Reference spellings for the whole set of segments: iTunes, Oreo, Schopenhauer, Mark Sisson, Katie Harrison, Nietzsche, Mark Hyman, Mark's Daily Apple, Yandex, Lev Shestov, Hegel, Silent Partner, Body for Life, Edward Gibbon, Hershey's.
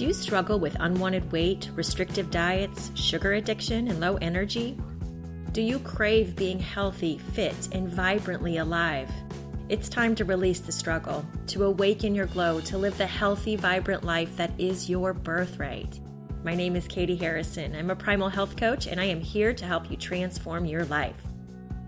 Do you struggle with unwanted weight, restrictive diets, sugar addiction, and low energy? Do you crave being healthy, fit, and vibrantly alive? It's time to release the struggle, to awaken your glow, to live the healthy, vibrant life that is your birthright. My name is Katie Harrison. I'm a primal health coach, and I am here to help you transform your life.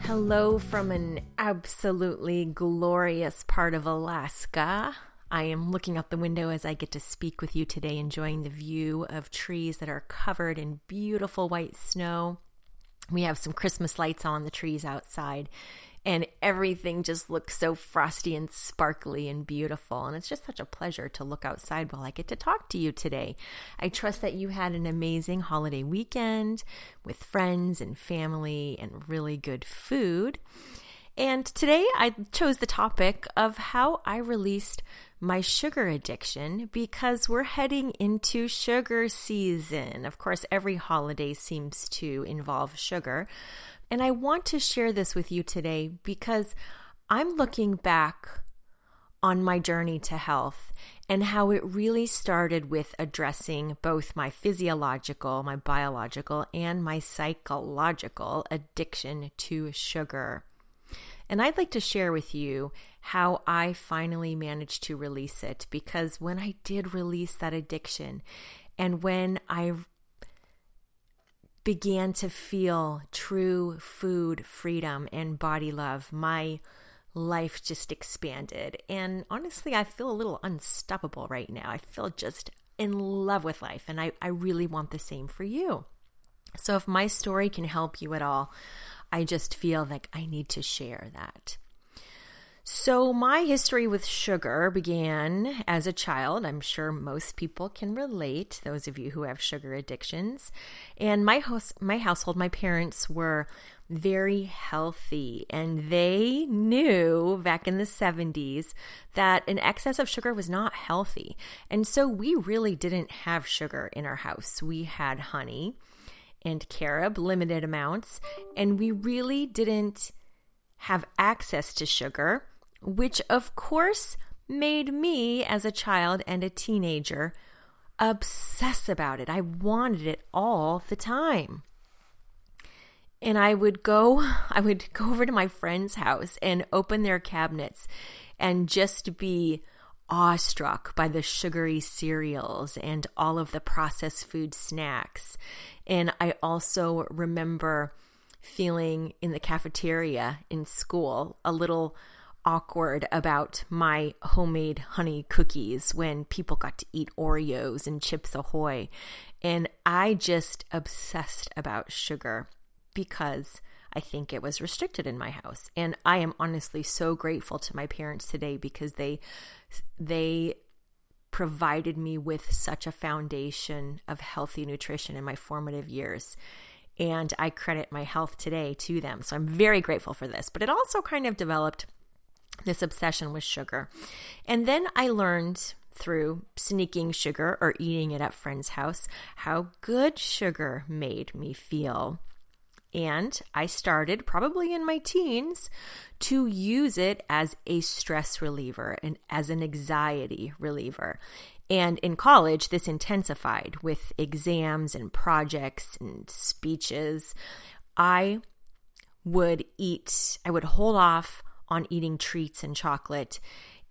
Hello from an absolutely glorious part of Alaska. I am looking out the window as I get to speak with you today, enjoying the view of trees that are covered in beautiful white snow. We have some Christmas lights on the trees outside. And everything just looks so frosty and sparkly and beautiful. And it's just such a pleasure to look outside while I get to talk to you today. I trust that you had an amazing holiday weekend with friends and family and really good food. And today I chose the topic of how I released my sugar addiction because we're heading into sugar season. Of course, every holiday seems to involve sugar. And I want to share this with you today because I'm looking back on my journey to health and how it really started with addressing both my physiological, my biological, and my psychological addiction to sugar. And I'd like to share with you how I finally managed to release it, because when I did release that addiction and when I began to feel true food freedom and body love, my life just expanded. And honestly, I feel a little unstoppable right now. I feel just in love with life, and I really want the same for you. So if my story can help you at all, I just feel like I need to share that. So my history with sugar began as a child. I'm sure most people can relate, those of you who have sugar addictions. And my household, my parents were very healthy, and they knew back in the 70s that an excess of sugar was not healthy. And so we really didn't have sugar in our house. We had honey and carob, limited amounts, and we really didn't have access to sugar, which of course made me as a child and a teenager obsess about it. I wanted it all the time. And I would go over to my friend's house and open their cabinets and just be awestruck by the sugary cereals and all of the processed food snacks. And I also remember feeling in the cafeteria in school a little awkward about my homemade honey cookies when people got to eat Oreos and Chips Ahoy. And I just obsessed about sugar because I think it was restricted in my house. And I am honestly so grateful to my parents today because they provided me with such a foundation of healthy nutrition in my formative years. And I credit my health today to them. So I'm very grateful for this. But it also kind of developed this obsession with sugar. And then I learned through sneaking sugar or eating it at friends' house how good sugar made me feel. And I started probably in my teens to use it as a stress reliever and as an anxiety reliever. And in college, this intensified with exams and projects and speeches. I would hold off on eating treats and chocolate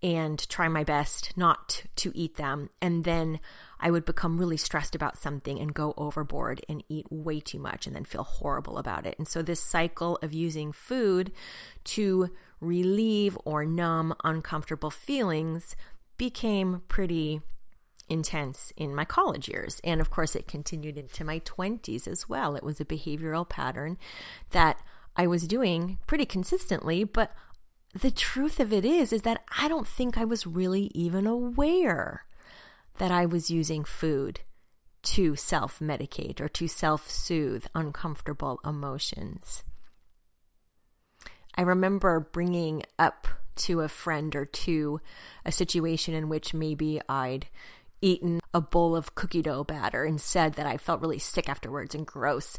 and try my best not to eat them. And then I would become really stressed about something and go overboard and eat way too much and then feel horrible about it. And so this cycle of using food to relieve or numb uncomfortable feelings became pretty intense in my college years. And of course, it continued into my 20s as well. It was a behavioral pattern that I was doing pretty consistently, but the truth of it is that I don't think I was really even aware that I was using food to self-medicate or to self-soothe uncomfortable emotions. I remember bringing up to a friend or two a situation in which maybe I'd eaten a bowl of cookie dough batter and said that I felt really sick afterwards and gross.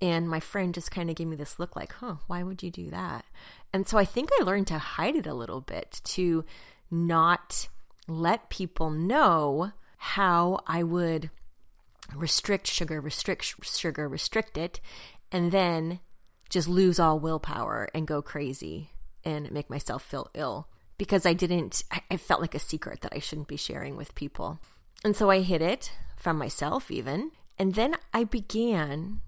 And my friend just kind of gave me this look like, why would you do that? And so I think I learned to hide it a little bit, to not let people know how I would restrict sugar, and then just lose all willpower and go crazy and make myself feel ill because I felt like a secret that I shouldn't be sharing with people. And so I hid it from myself even. And then I began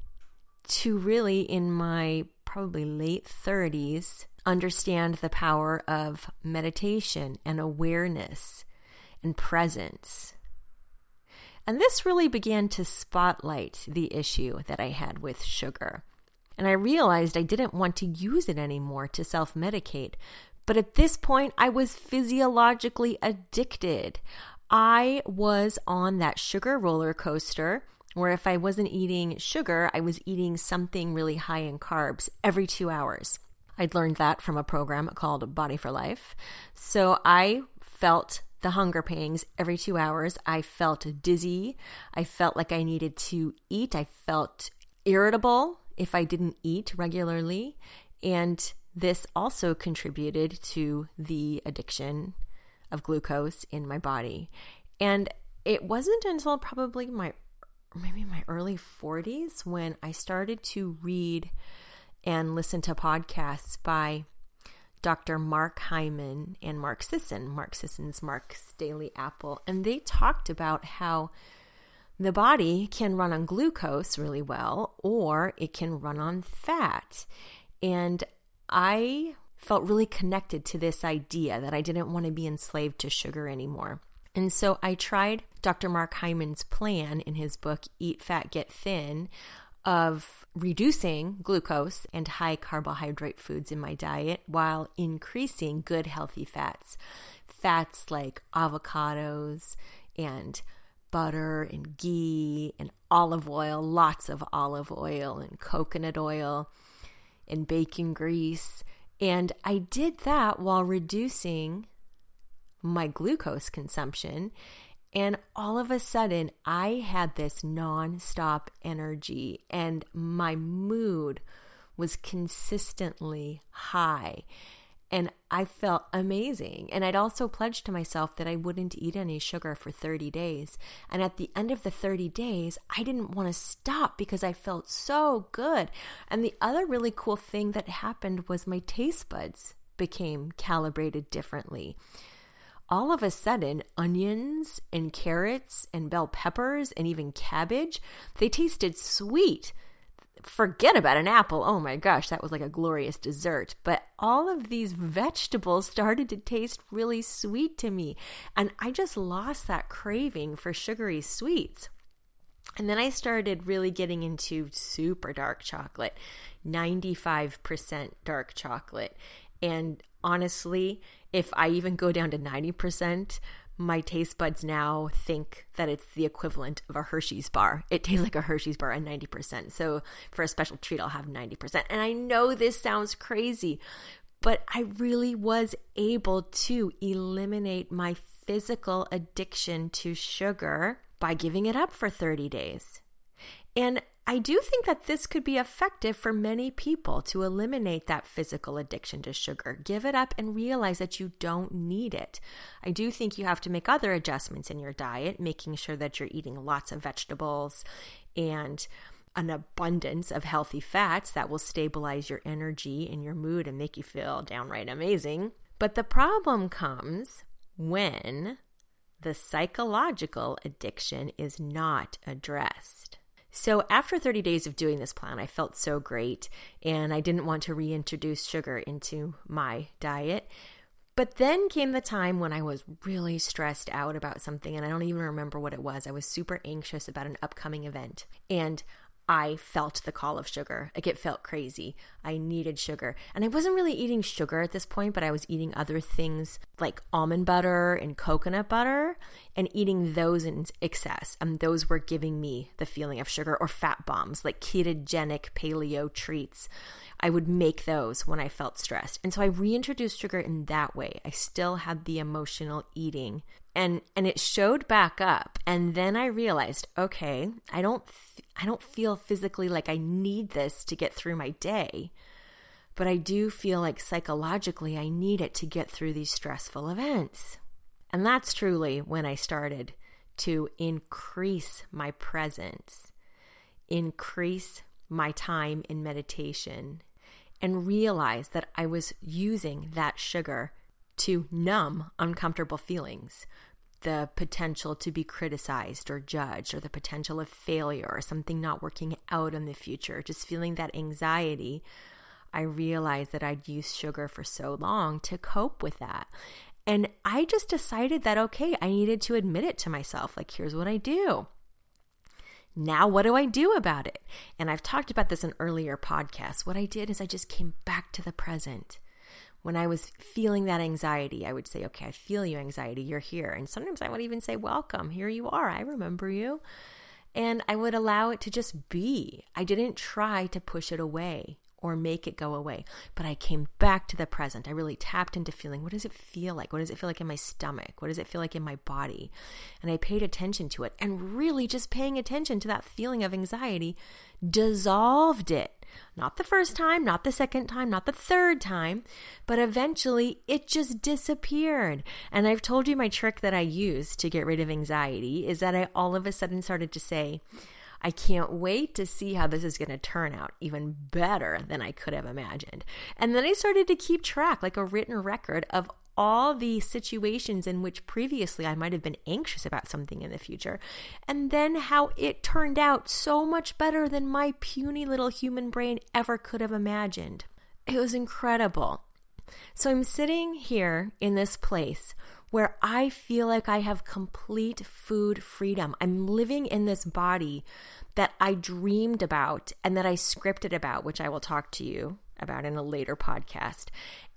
to really, in my probably late 30s, understand the power of meditation and awareness and presence. And this really began to spotlight the issue that I had with sugar. And I realized I didn't want to use it anymore to self-medicate. But at this point, I was physiologically addicted. I was on that sugar roller coaster where if I wasn't eating sugar, I was eating something really high in carbs every 2 hours. I'd learned that from a program called Body for Life. So I felt the hunger pangs every 2 hours. I felt dizzy. I felt like I needed to eat. I felt irritable if I didn't eat regularly. And this also contributed to the addiction of glucose in my body. And it wasn't until probably my early 40s when I started to read and listen to podcasts by Dr. Mark Hyman and Mark Sisson, Mark Sisson's Mark's Daily Apple. And they talked about how the body can run on glucose really well, or it can run on fat. And I felt really connected to this idea that I didn't want to be enslaved to sugar anymore. And so I tried Dr. Mark Hyman's plan in his book, Eat Fat, Get Thin, of reducing glucose and high carbohydrate foods in my diet while increasing good healthy fats. Fats like avocados and butter and ghee and olive oil, lots of olive oil and coconut oil and bacon grease. And I did that while reducing my glucose consumption. And all of a sudden, I had this nonstop energy and my mood was consistently high and I felt amazing. And I'd also pledged to myself that I wouldn't eat any sugar for 30 days. And at the end of the 30 days, I didn't want to stop because I felt so good. And the other really cool thing that happened was my taste buds became calibrated differently. All of a sudden, onions and carrots and bell peppers and even cabbage, they tasted sweet. Forget about an apple. Oh my gosh, that was like a glorious dessert. But all of these vegetables started to taste really sweet to me. And I just lost that craving for sugary sweets. And then I started really getting into super dark chocolate, 95% dark chocolate. And honestly, if I even go down to 90%, my taste buds now think that it's the equivalent of a Hershey's bar. It tastes like a Hershey's bar at 90%. So for a special treat, I'll have 90%. And I know this sounds crazy, but I really was able to eliminate my physical addiction to sugar by giving it up for 30 days. And I do think that this could be effective for many people to eliminate that physical addiction to sugar. Give it up and realize that you don't need it. I do think you have to make other adjustments in your diet, making sure that you're eating lots of vegetables and an abundance of healthy fats that will stabilize your energy and your mood and make you feel downright amazing. But the problem comes when the psychological addiction is not addressed. So after 30 days of doing this plan, I felt so great and I didn't want to reintroduce sugar into my diet. But then came the time when I was really stressed out about something and I don't even remember what it was. I was super anxious about an upcoming event and I felt the call of sugar. Like it felt crazy. I needed sugar. And I wasn't really eating sugar at this point, but I was eating other things like almond butter and coconut butter and eating those in excess. And those were giving me the feeling of sugar, or fat bombs, like ketogenic paleo treats. I would make those when I felt stressed. And so I reintroduced sugar in that way. I still had the emotional eating. And it showed back up. And then I realized, okay, I don't feel physically like I need this to get through my day, but I do feel like psychologically I need it to get through these stressful events. And that's truly when I started to increase my presence, increase my time in meditation, and realize that I was using that sugar to numb uncomfortable feelings, the potential to be criticized or judged, or the potential of failure or something not working out in the future, just feeling that anxiety. I realized that I'd used sugar for so long to cope with that. And I just decided that, okay, I needed to admit it to myself. Like, here's what I do. Now, what do I do about it? And I've talked about this in earlier podcasts. What I did is I just came back to the present. When I was feeling that anxiety, I would say, okay, I feel you, anxiety, you're here. And sometimes I would even say, welcome, here you are, I remember you. And I would allow it to just be. I didn't try to push it away or make it go away, but I came back to the present. I really tapped into feeling, what does it feel like? What does it feel like in my stomach? What does it feel like in my body? And I paid attention to it, and really just paying attention to that feeling of anxiety dissolved it. Not the first time, not the second time, not the third time, but eventually it just disappeared. And I've told you my trick that I use to get rid of anxiety is that I all of a sudden started to say, I can't wait to see how this is going to turn out, even better than I could have imagined. And then I started to keep track, like a written record, of all the situations in which previously I might have been anxious about something in the future, and then how it turned out so much better than my puny little human brain ever could have imagined. It was incredible. So I'm sitting here in this place where I feel like I have complete food freedom. I'm living in this body that I dreamed about and that I scripted about, which I will talk to you about in a later podcast.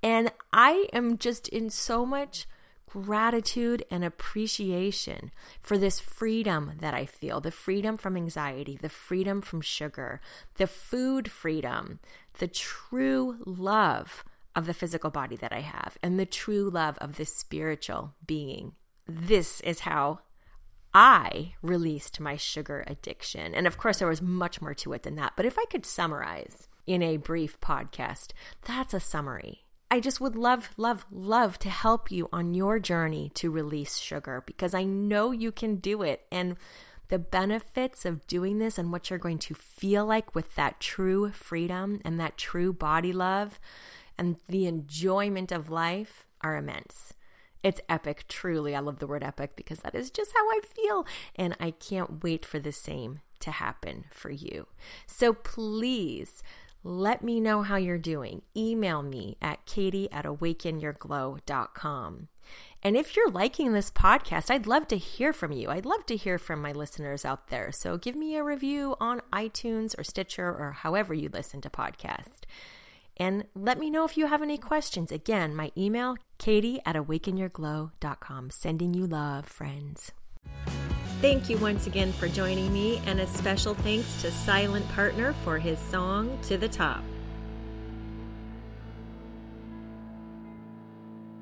And I am just in so much gratitude and appreciation for this freedom that I feel, the freedom from anxiety, the freedom from sugar, the food freedom, the true love of the physical body that I have, and the true love of this spiritual being. This is how I released my sugar addiction. And of course, there was much more to it than that. But if I could summarize in a brief podcast, that's a summary. I just would love, love, love to help you on your journey to release sugar, because I know you can do it. And the benefits of doing this and what you're going to feel like with that true freedom and that true body love and the enjoyment of life are immense. It's epic, truly. I love the word epic because that is just how I feel. And I can't wait for the same to happen for you. So please let me know how you're doing. Email me at katie@awakenyourglow.com. And if you're liking this podcast, I'd love to hear from you. I'd love to hear from my listeners out there. So give me a review on iTunes or Stitcher or however you listen to podcasts. And let me know if you have any questions. Again, my email, katie@awakenyourglow.com. Sending you love, friends. Thank you once again for joining me, and a special thanks to Silent Partner for his song, To the Top.